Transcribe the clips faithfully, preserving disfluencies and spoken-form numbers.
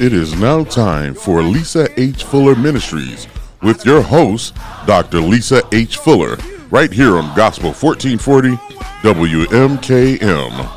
It is now time for Lisa H. Fuller Ministries with your host, Doctor Lisa H. Fuller, right here on Gospel fourteen forty W M K M.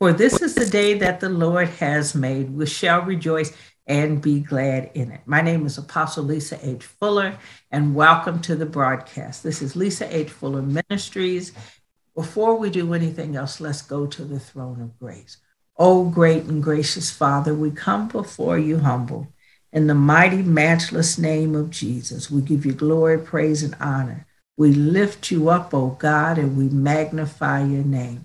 For this is the day that the Lord has made. We shall rejoice and be glad in it. My name is Apostle Lisa H. Fuller, and welcome to the broadcast. This is Lisa H. Fuller Ministries. Before we do anything else, let's go to the throne of grace. Oh, great and gracious Father, we come before you humble. In the mighty, matchless name of Jesus, we give you glory, praise, and honor. We lift you up, oh God, and we magnify your name.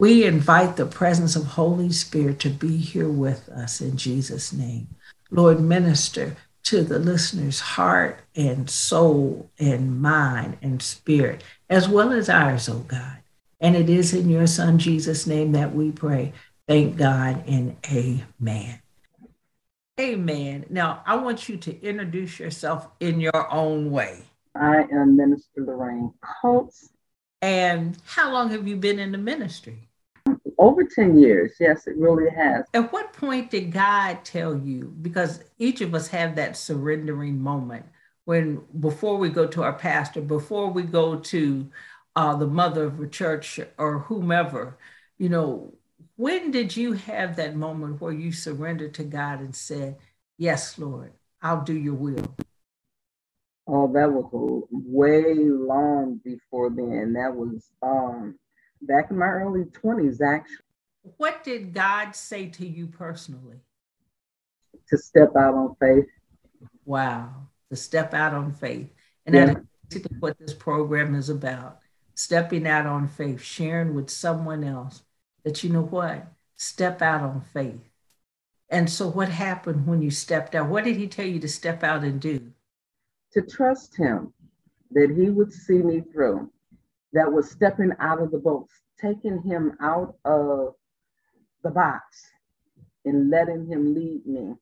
We invite the presence of Holy Spirit to be here with us in Jesus' name. Lord, minister to the listener's heart and soul and mind and spirit, as well as ours, oh God. And it is in your Son, Jesus' name, that we pray. Thank God and amen. Amen. Now, I want you to introduce yourself in your own way. I am Minister Lorraine Colts. And how long have you been in the ministry? Over ten years. Yes, it really has. At what point did God tell you? Because each of us have that surrendering moment when before we go to our pastor, before we go to uh, the mother of a church or whomever, you know, when did you have that moment where you surrendered to God and said, yes, Lord, I'll do your will? Oh, that was way long before then. That was um, back in my early twenties, actually. What did God say to you personally? To step out on faith. Wow, to step out on faith. And yeah. That's basically what this program is about, stepping out on faith, sharing with someone else that, you know what, step out on faith. And so what happened when you stepped out? What did he tell you to step out and do? To trust him, that he would see me through. That was stepping out of the boat, taking him out of the box and letting him lead me.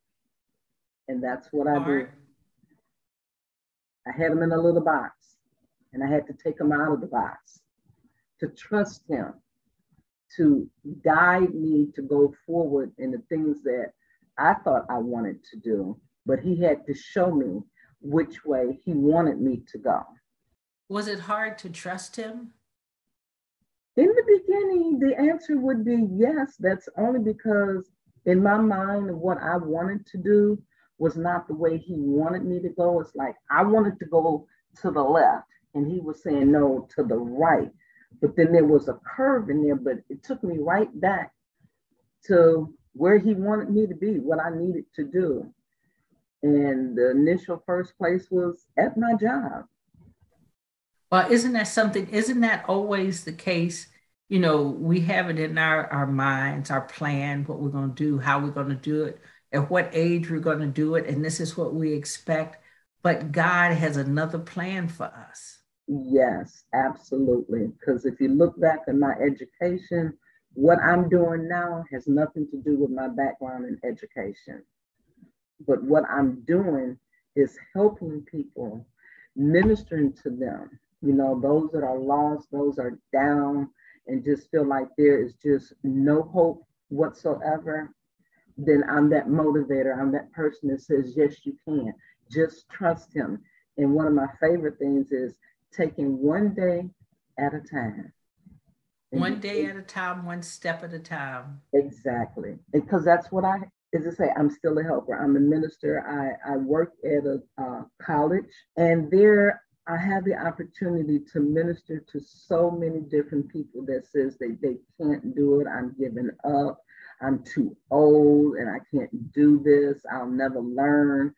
And that's what I did. I had him in a little box, and I had to take him out of the box, to trust him, to guide me to go forward in the things that I thought I wanted to do, but he had to show me which way he wanted me to go. Was it hard to trust him? In the beginning, the answer would be yes. That's only because in my mind, what I wanted to do was not the way he wanted me to go. It's like I wanted to go to the left, and he was saying no, to the right. But then there was a curve in there, but it took me right back to where he wanted me to be, what I needed to do. And the initial first place was at my job. Well, isn't that something? Isn't that always the case? You know, we have it in our, our minds, our plan, what we're going to do, how we're going to do it, at what age we're going to do it. And this is what we expect. But God has another plan for us. Yes, absolutely. Because if you look back at my education, what I'm doing now has nothing to do with my background in education. But what I'm doing is helping people, ministering to them, you know, those that are lost, those are down and just feel like there is just no hope whatsoever. Then I'm that motivator. I'm that person that says, yes, you can. Just trust him. And one of my favorite things is taking one day at a time. One day at a time, one step at a time. Exactly. Because that's what I... As I say, I'm still a helper. I'm a minister. I, I work at a uh, college, and there I have the opportunity to minister to so many different people that says they, they can't do it. I'm giving up. I'm too old, and I can't do this. I'll never learn.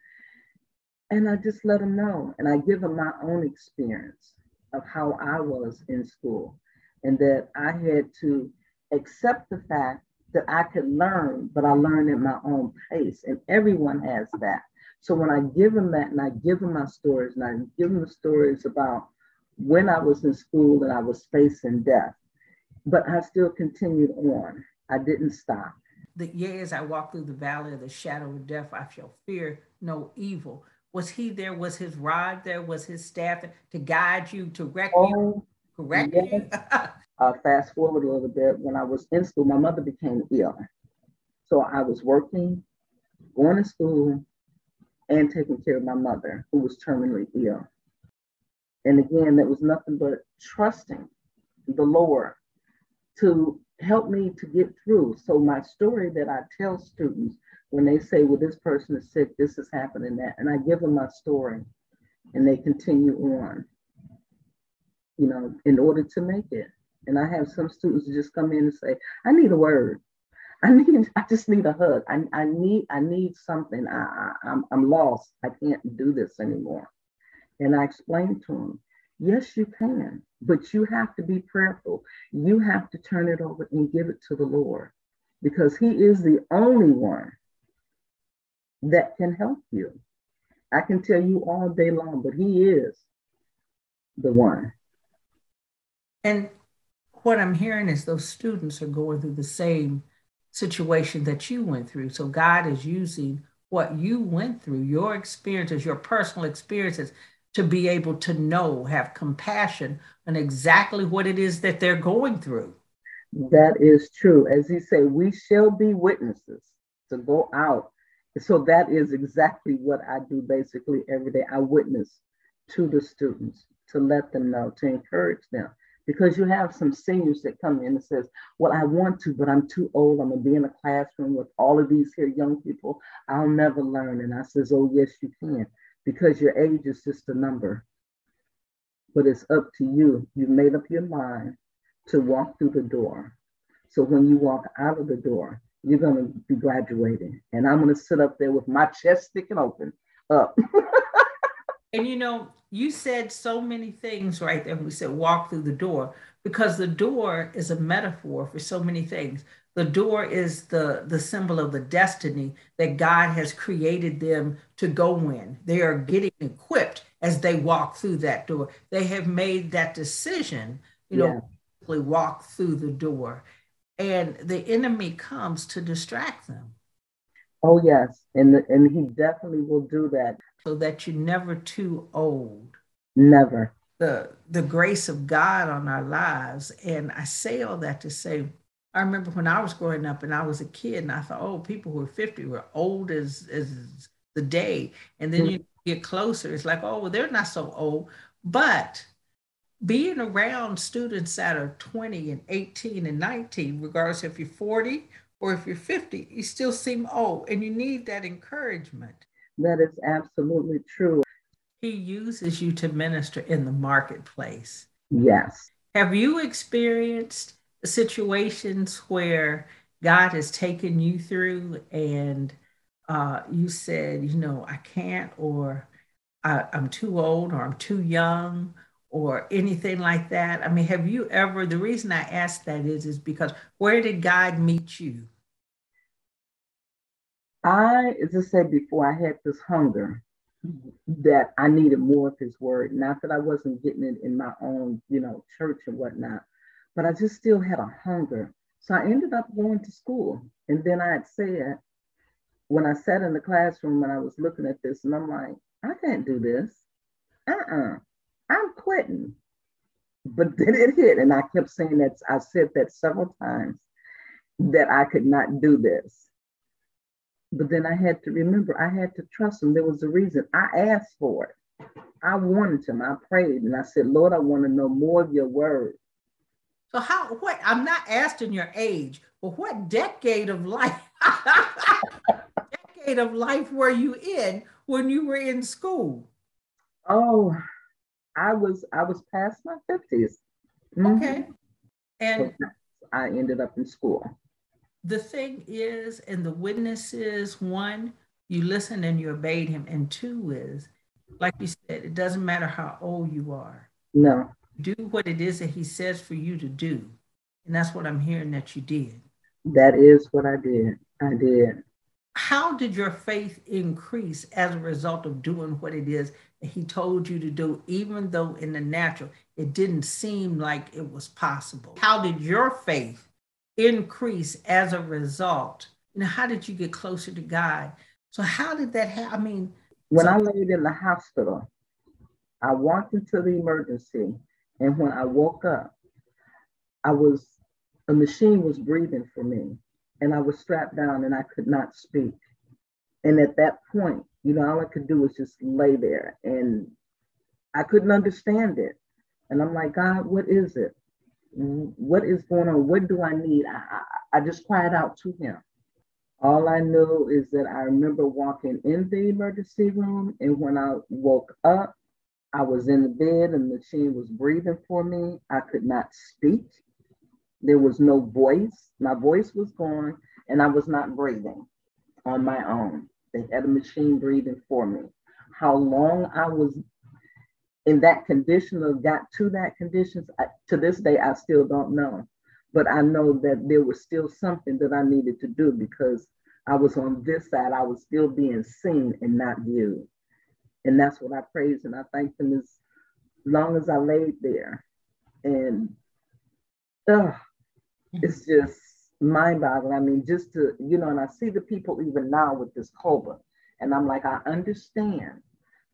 And I just let them know, and I give them my own experience of how I was in school, and that I had to accept the fact that I could learn, but I learn at my own pace, and everyone has that. So when I give them that, and I give them my stories, and I give them the stories about when I was in school and I was facing death, but I still continued on. I didn't stop. The years I walked through the valley of the shadow of death, I shall fear no evil. Was he there? Was his rod there? Was his staff to guide you, to direct you, correct yes. you? uh, fast forward a little bit. When I was in school, my mother became ill. So I was working, going to school, and taking care of my mother, who was terminally ill. And again, that was nothing but trusting the Lord to help me to get through. So my story that I tell students, when they say, well, this person is sick, this is happening, that, and I give them my story, and they continue on, you know, in order to make it. And I have some students who just come in and say, I need a word. I need, I just need a hug. I, I need, I need something. I, I, I'm, I'm lost. I can't do this anymore. And I explained to them, yes, you can, but you have to be prayerful. You have to turn it over and give it to the Lord, because he is the only one that can help you. I can tell you all day long, but he is the one. And what I'm hearing is those students are going through the same situation that you went through. So God is using what you went through, your experiences, your personal experiences, to be able to know, have compassion on exactly what it is that they're going through. That is true. As he said, we shall be witnesses to go out. So that is exactly what I do basically every day. I witness to the students, to let them know, to encourage them. Because you have some seniors that come in and says, well, I want to, but I'm too old. I'm going to be in a classroom with all of these here young people. I'll never learn. And I says, oh, yes, you can, because your age is just a number. But it's up to you. You've made up your mind to walk through the door. So when you walk out of the door, you're going to be graduating. And I'm going to sit up there with my chest sticking open up. And, you know, you said so many things right there. We said walk through the door, because the door is a metaphor for so many things. The door is the, the symbol of the destiny that God has created them to go in. They are getting equipped as they walk through that door. They have made that decision, you yeah. know, walk through the door. And the enemy comes to distract them. Oh, yes. And, the, and he definitely will do that. So that you're never too old. Never. The, the grace of God on our lives. And I say all that to say, I remember when I was growing up and I was a kid and I thought, oh, people who are fifty were old as, as the day. And then mm-hmm. you get closer. It's like, oh, well, they're not so old. But being around students that are twenty and eighteen and nineteen, regardless if you're forty or if you're fifty, you still seem old, and you need that encouragement. That is absolutely true. He uses you to minister in the marketplace. Yes. Have you experienced situations where God has taken you through and uh, you said, you know, I can't, or I, I'm too old, or I'm too young, or anything like that? I mean, have you ever, the reason I ask that is, is because where did God meet you? I, as I said before, I had this hunger that I needed more of his word. Not that I wasn't getting it in my own, you know, church and whatnot, but I just still had a hunger. So I ended up going to school. And then I had said, when I sat in the classroom and I was looking at this, and I'm like, I can't do this. Uh-uh. I'm quitting. But then it hit. And I kept saying that. I said that several times, that I could not do this. But then I had to remember, I had to trust him. There was a reason. I asked for it. I wanted him. I prayed. And I said, Lord, I want to know more of your word. So how, what, I'm not asking your age, but what decade of life, decade of life were you in when you were in school? Oh, I was, I was past my fifties. Mm-hmm. Okay. And so I ended up in school. The thing is, and the witness is, one, you listened and you obeyed him. And two is, like you said, it doesn't matter how old you are. No. Do what it is that he says for you to do. And that's what I'm hearing that you did. That is what I did. I did. How did your faith increase as a result of doing what it is he told you to do, even though in the natural, it didn't seem like it was possible? How did your faith increase as a result? You know, how did you get closer to God? So how did that happen? I mean, when so- I laid in the hospital, I walked into the emergency, and when I woke up, I was, a machine was breathing for me, and I was strapped down and I could not speak. And at that point, you know, all I could do was just lay there, and I couldn't understand it. And I'm like, God, what is it? What is going on? What do I need? I, I, I just cried out to him. All I know is that I remember walking in the emergency room, and when I woke up, I was in the bed and the machine was breathing for me. I could not speak. There was no voice. My voice was gone, and I was not breathing on my own. They had a machine breathing for me. How long I was in that condition or got to that condition, I, to this day, I still don't know. But I know that there was still something that I needed to do, because I was on this side. I was still being seen and not viewed. And that's what I praised, and I thanked him as long as I laid there. And uh, it's just mind-boggling. I mean, just to, you know, and I see the people even now with this COVID, and I'm like, I understand,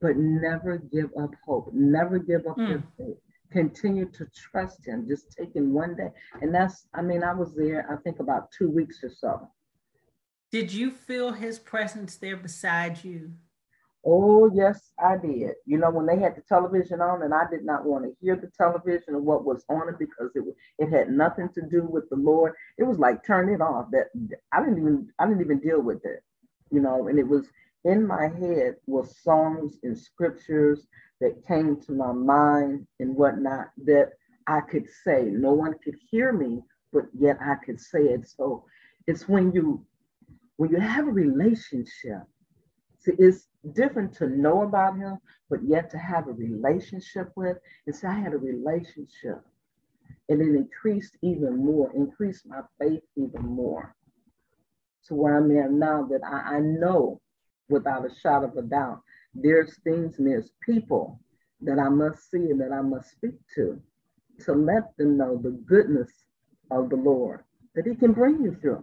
but never give up hope. Never give up mm. your faith. Continue to trust him. Just take him one day. And that's, I mean, I was there, I think, about two weeks or so. Did you feel his presence there beside you? Oh, yes, I did. You know, when they had the television on, and I did not want to hear the television or what was on it, because it it had nothing to do with the Lord. It was like, turn it off. That I didn't even I didn't even deal with it, you know. And it was in my head was songs and scriptures that came to my mind and whatnot that I could say. No one could hear me, but yet I could say it. So it's when you when you have a relationship. See, it's different to know about him, but yet to have a relationship with. And so I had a relationship, and it increased even more, increased my faith even more to where I'm at now, that I, I know without a shot of a doubt, there's things and there's people that I must see and that I must speak to, to let them know the goodness of the Lord, that he can bring you through.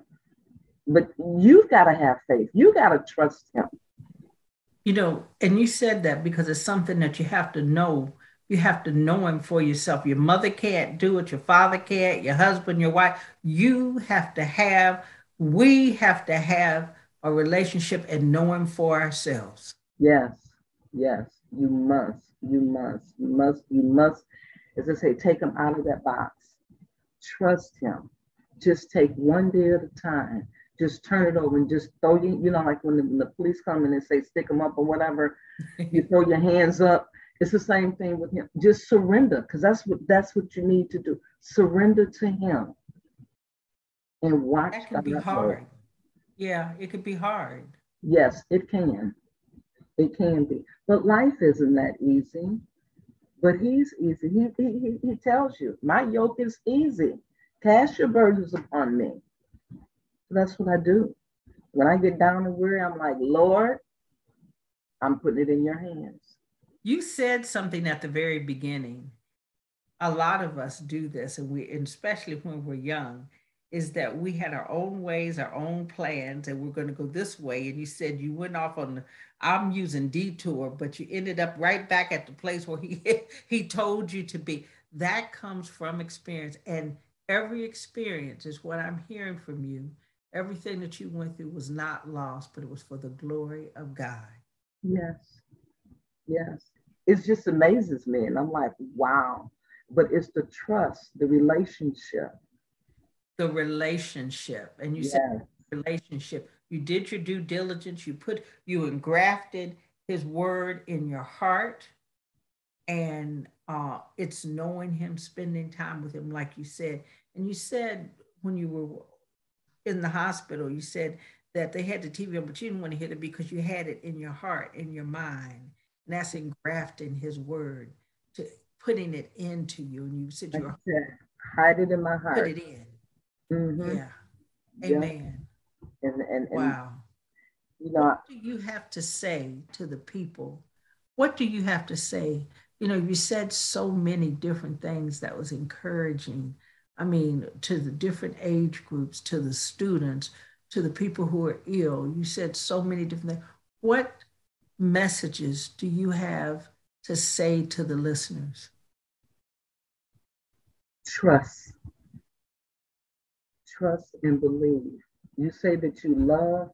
But you've got to have faith. You got to trust him. You know, and you said that because it's something that you have to know. You have to know him for yourself. Your mother can't do it. Your father can't. Your husband, your wife. You have to have, we have to have a relationship and know him for ourselves. Yes, yes. You must, you must, you must, you must, as I say, take him out of that box. Trust him. Just take one day at a time. Just turn it over and just throw you, you know, like when the, when the police come in and say, stick them up or whatever, you throw your hands up. It's the same thing with him. Just surrender, because that's what that's what you need to do. Surrender to him and watch. That can be hard. Yeah, it could be hard. Yes, it can. It can be. But life isn't that easy. But he's easy. He, he, he tells you, my yoke is easy. Cast your burdens upon me. That's what I do. When I get down and weary, I'm like, Lord, I'm putting it in your hands. You said something at the very beginning. A lot of us do this, and we, and especially when we're young, is that we had our own ways, our own plans, and we're going to go this way. And you said you went off on the, I'm using detour, but you ended up right back at the place where he he told you to be. That comes from experience, and every experience is what I'm hearing from you. Everything that you went through was not lost, but it was for the glory of God. Yes. Yes. It just amazes me. And I'm like, wow. But it's the trust, the relationship. The relationship. And you yes. said relationship. You did your due diligence. You put, you engrafted his word in your heart. And uh, it's knowing him, spending time with him, like you said. And you said when you were in the hospital, you said that they had the T V on, but you didn't want to hear it because you had it in your heart, in your mind. And that's engrafting his word, to putting it into you. And you said, you hide it in my heart. Put it in. Mm-hmm. Yeah. Amen. Yeah. And, and, and, wow. You know, what do you have to say to the people? what do you have to say? You know, you said so many different things that was encouraging. I mean, to the different age groups, to the students, to the people who are ill. You said so many different things. What messages do you have to say to the listeners? Trust. Trust and believe. You say that you love,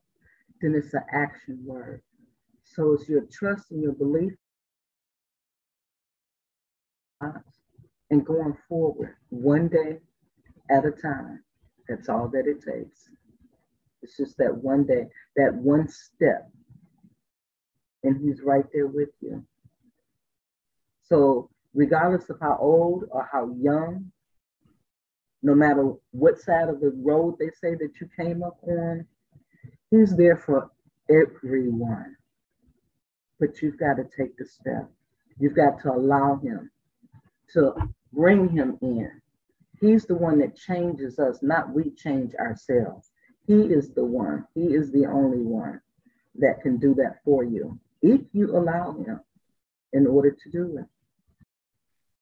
then it's an action word. So it's your trust and your belief and going forward one day at a time. That's all that it takes. It's just that one day, that one step, and he's right there with you. So regardless of how old or how young, no matter what side of the road they say that you came up on, he's there for everyone. But you've got to take the step. You've got to allow him, to bring him in. He's the one that changes us, not we change ourselves. He is the one. He is the only one that can do that for you, if you allow him in order to do it.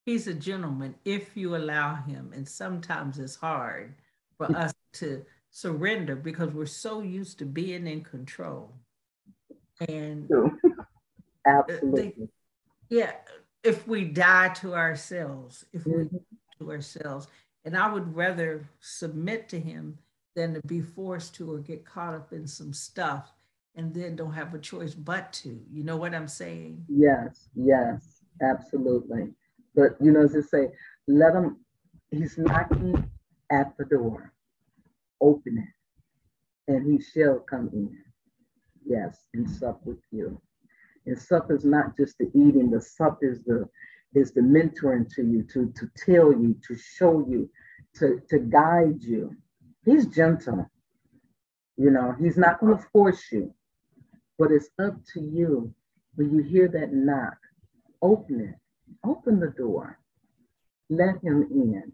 He's a gentleman if you allow him. And sometimes it's hard for us to surrender because we're so used to being in control. And absolutely. They, yeah, if we die to ourselves, if mm-hmm. we die to ourselves, and I would rather submit to him than to be forced to or get caught up in some stuff and then don't have a choice but to. You know what I'm saying? Yes, yes, absolutely. But, you know, as I say, let him, he's knocking at the door. Open it, and he shall come in. Yes, and sup with you. And sup is not just the eating, the sup is the is the mentoring to you, to, to tell you, to show you, to, to guide you. He's gentle. You know, he's not going to force you, but it's up to you. When you hear that knock, open it. Open the door. Let him in.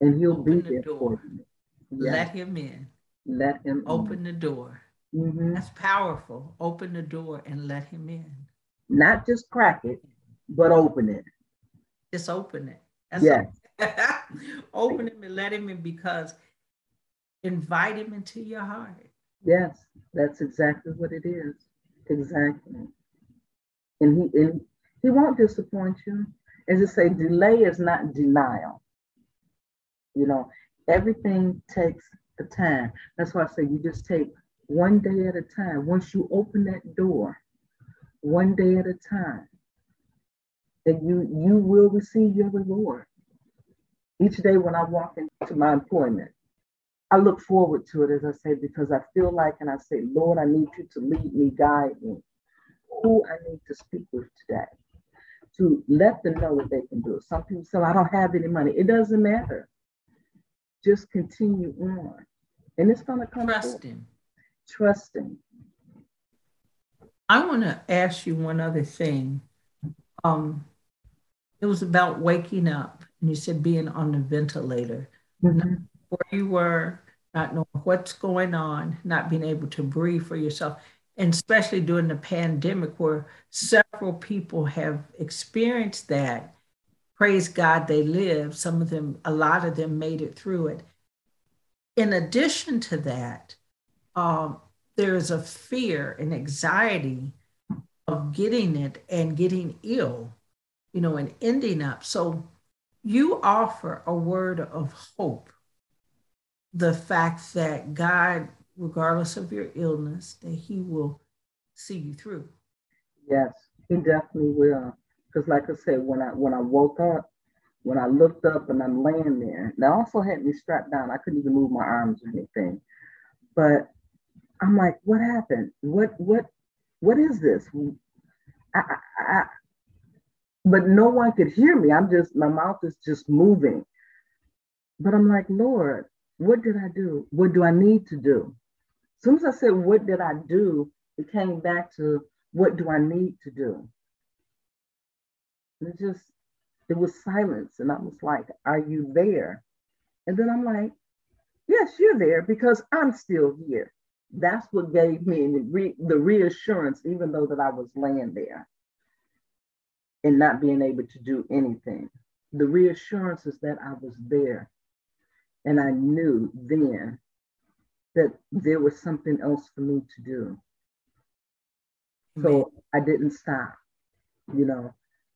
And he'll open be there the for you. Yes. Let him in. Let him open in. the door. Mm-hmm. That's powerful. Open the door and let him in. Not just crack it, but open it. Just open it. That's yes. Open. Open him and let him in, because invite him into your heart. Yes, that's exactly what it is. Exactly. And he and he won't disappoint you. As I say, delay is not denial. You know, everything takes the time. That's why I say you just take one day at a time. Once you open that door, one day at a time, and you, you will receive your reward. Each day when I walk into my employment, I look forward to it, as I say, because I feel like, and I say, Lord, I need you to lead me, guide me. Who I need to speak with today, to let them know that they can do it. Some people say, I don't have any money. It doesn't matter. Just continue on. And it's going to come. Trust him. Trusting. I want to ask you one other thing. Um, it was about waking up, and you said being on the ventilator, mm-hmm. not where you were, not knowing what's going on, not being able to breathe for yourself, and especially during the pandemic, where several people have experienced that. Praise God, they lived. Some of them, a lot of them, made it through it. In addition to that, Um, there is a fear and anxiety of getting it and getting ill, you know, and ending up. So you offer a word of hope. The fact that God, regardless of your illness, that he will see you through. Yes, he definitely will. Because like I said, when I when I woke up, when I looked up and I'm laying there, they also had me strapped down. I couldn't even move my arms or anything. But I'm like, what happened? What, what, what is this? I, I, I, but no one could hear me. I'm just, my mouth is just moving. But I'm like, Lord, what did I do? What do I need to do? As soon as I said, what did I do? It came back to, what do I need to do? And it just, it was silence. And I was like, are you there? And then I'm like, yes, you're there, because I'm still here. That's what gave me the, re- the reassurance, even though that I was laying there. and not being able to do anything. The reassurance is that I was there, and I knew then that there was something else for me to do. So I didn't stop, you know.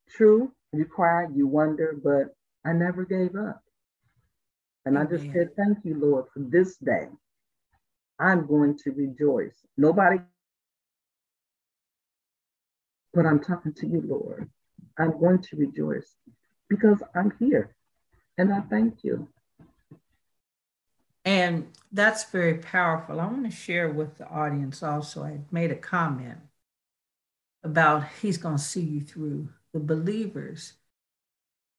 True, you cry, you wonder, but I never gave up. And I just said, thank you, Lord, for this day. I'm going to rejoice. Nobody, but I'm talking to you, Lord. I'm going to rejoice because I'm here, and I thank you. And that's very powerful. I want to share with the audience also, I made a comment about he's going to see you through. The believers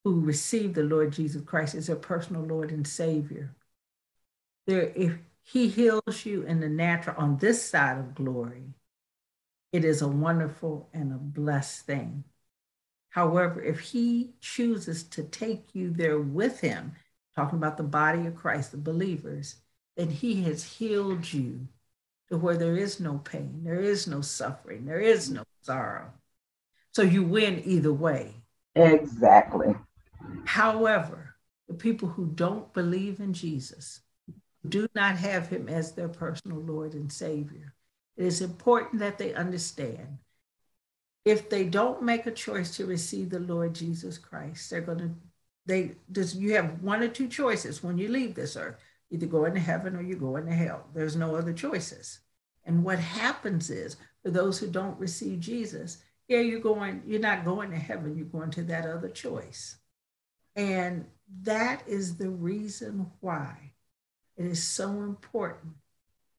who receive the Lord Jesus Christ as their personal Lord and Savior. There, if he heals you in the natural on this side of glory, it is a wonderful and a blessed thing. However, if he chooses to take you there with him, talking about the body of Christ, the believers, then he has healed you to where there is no pain, there is no suffering, there is no sorrow. So you win either way. Exactly. However, the people who don't believe in Jesus, do not have him as their personal Lord and Savior. It is important that they understand if they don't make a choice to receive the Lord Jesus Christ, they're going to, they just, you have one or two choices when you leave this earth, either go into heaven or you go into hell. There's no other choices. And what happens is for those who don't receive Jesus, yeah, you're going, you're not going to heaven, you're going to that other choice. And that is the reason why it is so important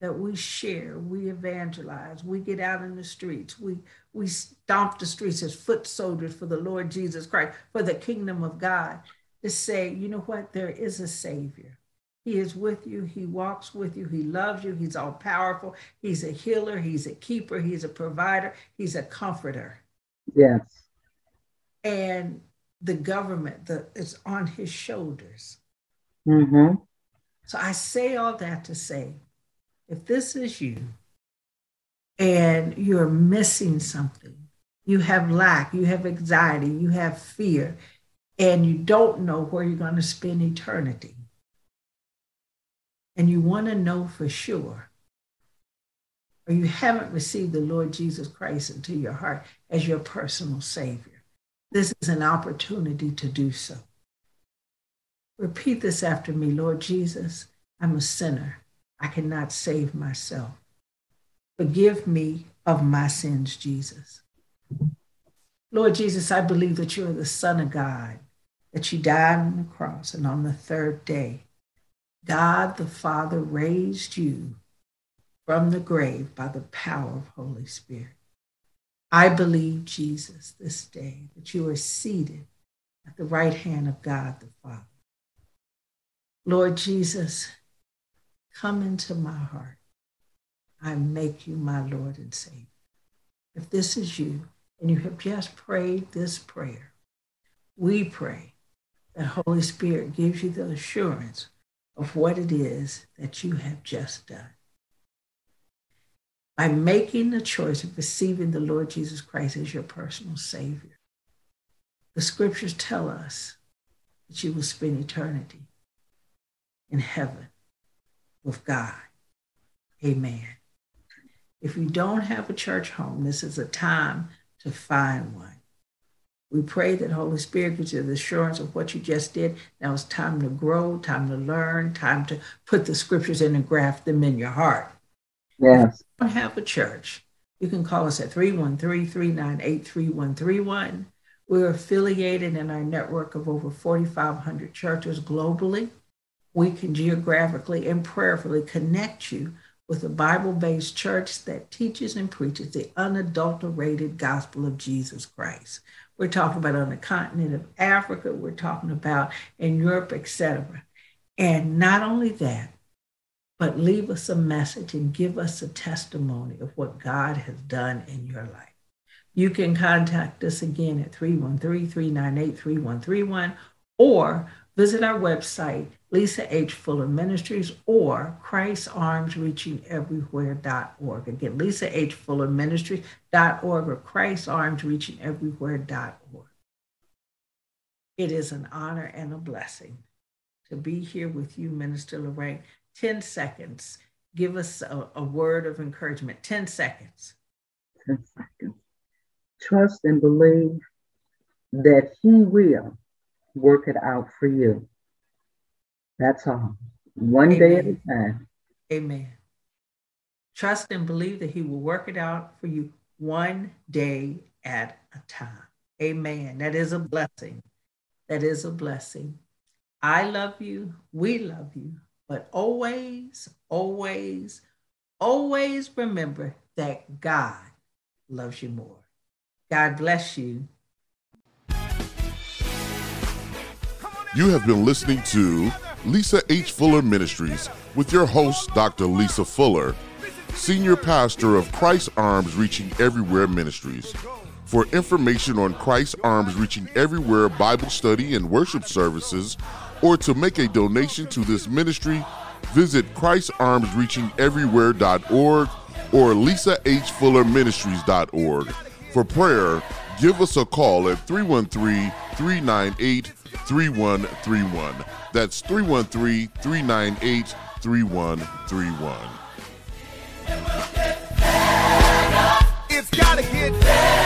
that we share, we evangelize, we get out in the streets, we, we stomp the streets as foot soldiers for the Lord Jesus Christ, for the kingdom of God, to say, you know what, there is a Savior. He is with you. He walks with you. He loves you. He's all powerful. He's a healer. He's a keeper. He's a provider. He's a comforter. Yes. And the government the, is on his shoulders. Mm-hmm. So I say all that to say, if this is you and you're missing something, you have lack, you have anxiety, you have fear, and you don't know where you're going to spend eternity. And you want to know for sure, or you haven't received the Lord Jesus Christ into your heart as your personal Savior, this is an opportunity to do so. Repeat this after me, Lord Jesus, I'm a sinner. I cannot save myself. Forgive me of my sins, Jesus. Lord Jesus, I believe that you are the Son of God, that you died on the cross, and on the third day, God the Father raised you from the grave by the power of Holy Spirit. I believe, Jesus, this day that you are seated at the right hand of God the Father. Lord Jesus, come into my heart. I make you my Lord and Savior. If this is you and you have just prayed this prayer, we pray that Holy Spirit gives you the assurance of what it is that you have just done. By making the choice of receiving the Lord Jesus Christ as your personal Savior, the scriptures tell us that you will spend eternity in heaven with God. Amen. If you don't have a church home, this is a time to find one. We pray that Holy Spirit gives you the assurance of what you just did. Now it's time to grow, time to learn, time to put the scriptures in and graft them in your heart. Yes. If you don't have a church, you can call us at three one three, three nine eight, three one three one. We're affiliated in our network of over forty-five hundred churches globally. We can geographically and prayerfully connect you with a Bible-based church that teaches and preaches the unadulterated gospel of Jesus Christ. We're talking about on the continent of Africa. We're talking about in Europe, et cetera. And not only that, but leave us a message and give us a testimony of what God has done in your life. You can contact us again at three one three, three nine eight, three one three one or visit our website, Lisa H. Fuller Ministries or Christ Arms Reaching Everywhere dot org. Again, Lisa H. Fuller Ministries dot org or Christ Arms Reaching Everywhere dot org. It is an honor and a blessing to be here with you, Minister Lorraine. ten seconds. Give us a, a word of encouragement. ten seconds. ten seconds. Trust and believe that he will work it out for you. That's all. One Amen. Day at a time. Amen. Trust and believe that he will work it out for you one day at a time. Amen. That is a blessing. That is a blessing. I love you. We love you. But always, always, always remember that God loves you more. God bless you. You have been listening to Lisa H. Fuller Ministries with your host, Doctor Lisa Fuller, Senior Pastor of Christ Arms Reaching Everywhere Ministries. For information on Christ Arms Reaching Everywhere Bible study and worship services, or to make a donation to this ministry, visit christ arms reaching everywhere dot org or lisa h fuller ministries dot org. For prayer, give us a call at three one three, three nine eight, three one three one. That's three one three, three nine eight, three one three one. It's gotta get better.